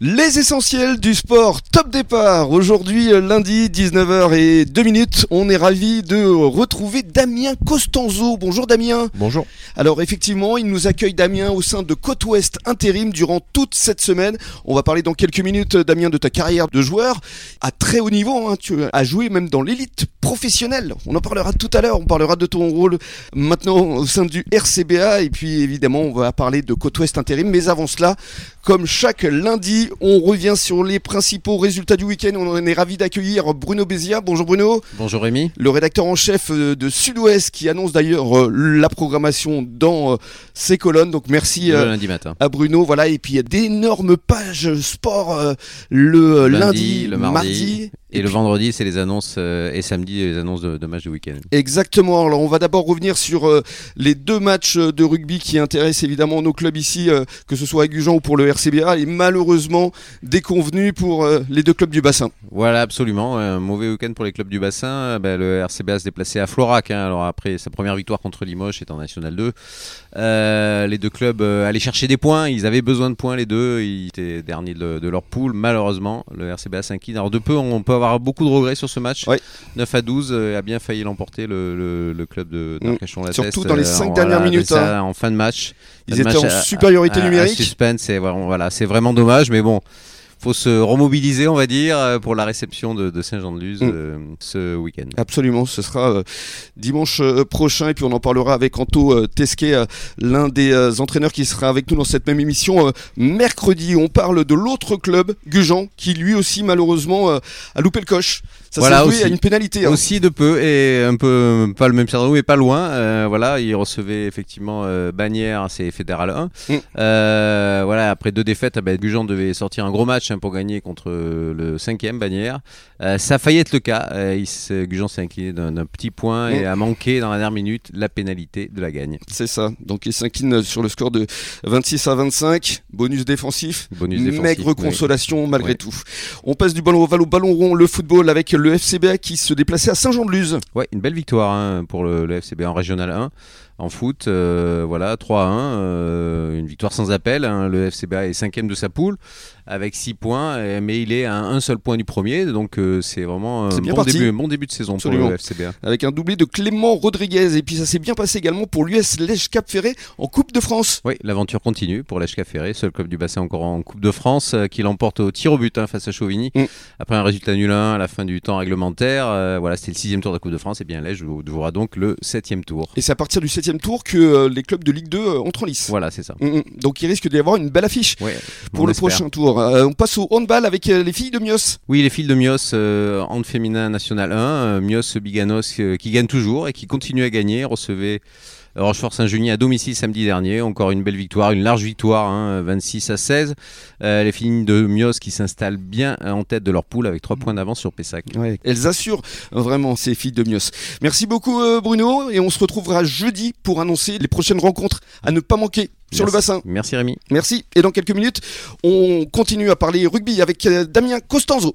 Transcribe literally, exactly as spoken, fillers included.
Les essentiels du sport, top départ, aujourd'hui lundi dix-neuf heures zéro deux, on est ravis de retrouver Damien Costanzo. Bonjour Damien. Bonjour. Alors effectivement, il nous accueille Damien au sein de Côte Ouest Intérim durant toute cette semaine. On va parler dans quelques minutes Damien de ta carrière de joueur à très haut niveau, hein, tu as joué même dans l'élite professionnelle. On en parlera tout à l'heure, on parlera de ton rôle maintenant au sein du R C B A et puis évidemment on va parler de Côte Ouest Intérim. Mais avant cela, comme chaque lundi, on revient sur les principaux résultats du week-end. On est ravis d'accueillir Bruno Bézia. Bonjour Bruno. Bonjour Rémi. Le rédacteur en chef de Sud-Ouest qui annonce d'ailleurs la programmation dans ses colonnes. Donc merci le lundi matin à Bruno. Voilà. Et puis il y a d'énormes pages sport le lundi, lundi le mardi. mardi. Et, et le puis... vendredi, c'est les annonces, euh, et samedi, les annonces de, de matchs du week-end. Exactement. Alors, on va d'abord revenir sur euh, les deux matchs de rugby qui intéressent évidemment nos clubs ici, euh, que ce soit à Gujan ou pour le R C B A, et malheureusement déconvenus pour euh, les deux clubs du bassin. Voilà, absolument. Un mauvais week-end pour les clubs du bassin. Bah, le R C B A se déplaçait à Florac, hein, alors après sa première victoire contre Limoges, c'est en National deux. Euh, les deux clubs euh, allaient chercher des points. Ils avaient besoin de points, les deux. Ils étaient derniers de, de leur poule. Malheureusement, le R C B A s'incline. Alors, de peu, on peut avoir beaucoup de regrets sur ce match. Oui. neuf à douze euh, a bien failli l'emporter le, le, le club de d'Arcachon-la-Teste. Surtout dans les cinq euh, dernières voilà, minutes. Hein. En fin de match. Ils fin étaient match en à, supériorité à, numérique. À suspense, c'est, voilà, c'est vraiment dommage, mais bon. Faut se remobiliser, on va dire, pour la réception de, de Saint-Jean-de-Luz mmh. euh, ce week-end. Absolument, ce sera euh, dimanche euh, prochain et puis on en parlera avec Anto euh, Tesquet, euh, l'un des euh, entraîneurs qui sera avec nous dans cette même émission euh, mercredi. On parle de l'autre club, Gujan, qui lui aussi malheureusement euh, a loupé le coche. Ça voilà, s'est joué aussi, à une pénalité. Hein. Aussi de peu, et un peu, pas le même scénario, mais pas loin. Euh, voilà, il recevait effectivement euh, Bagnères, c'est Fédéral un. Mm. Euh, voilà, après deux défaites, bah, Gujan devait sortir un gros match hein, pour gagner contre le cinquième Bagnères. Euh, ça a failli être le cas. Euh, il se, Gujan s'est incliné d'un, d'un petit point mm. et a manqué dans la dernière minute la pénalité de la gagne. C'est ça. Donc il s'incline sur le score de vingt-six à vingt-cinq. Bonus défensif. Bonus défensif. Maigre consolation oui. malgré oui. tout. On passe du ballon ovale au ballon rond, le football avec le F C B A qui se déplaçait à Saint-Jean-de-Luz. Ouais, une belle victoire hein, pour le, le F C B A en Régional un. En foot, euh, voilà, trois à un, euh, une victoire sans appel. Hein, le F C B A est cinquième de sa poule avec six points, mais il est à un seul point du premier. Donc euh, c'est vraiment un c'est bon, début, un bon début de saison Absolument. Pour le F C B A. Avec un doublé de Clément Rodriguez. Et puis ça s'est bien passé également pour l'U S Lège-Cap-Ferret en Coupe de France. Oui, l'aventure continue pour Lège-Cap-Ferret, seul club du bassin encore en Coupe de France, euh, qui l'emporte au tir au but hein, face à Chauvigny. Mm. Après un résultat nul un à la fin du temps réglementaire. Euh, voilà, c'était le sixième tour de la Coupe de France. Et bien Lège jouera donc le septième tour. Et c'est à partir du septième tour que euh, les clubs de Ligue deux euh, entrent en lice. Voilà, c'est ça. Mmh, donc il risque d'y avoir une belle affiche ouais, pour le espère. prochain tour. Euh, on passe au handball avec euh, les filles de Mios. Oui, les filles de Mios, euh, hand féminin national un. Euh, Mios Biganos euh, qui gagne toujours et qui continue à gagner, recevait Rochefort Saint-Junien à domicile samedi dernier. Encore une belle victoire, une large victoire, hein, vingt-six à seize. Euh, les filles de Mios qui s'installent bien en tête de leur poule avec trois points d'avance sur Pessac. Ouais, elles assurent vraiment ces filles de Mios. Merci beaucoup euh, Bruno et on se retrouvera jeudi pour annoncer les prochaines rencontres à ne pas manquer sur Merci. Le bassin. Merci Rémi. Merci et dans quelques minutes on continue à parler rugby avec euh, Damien Costanzo.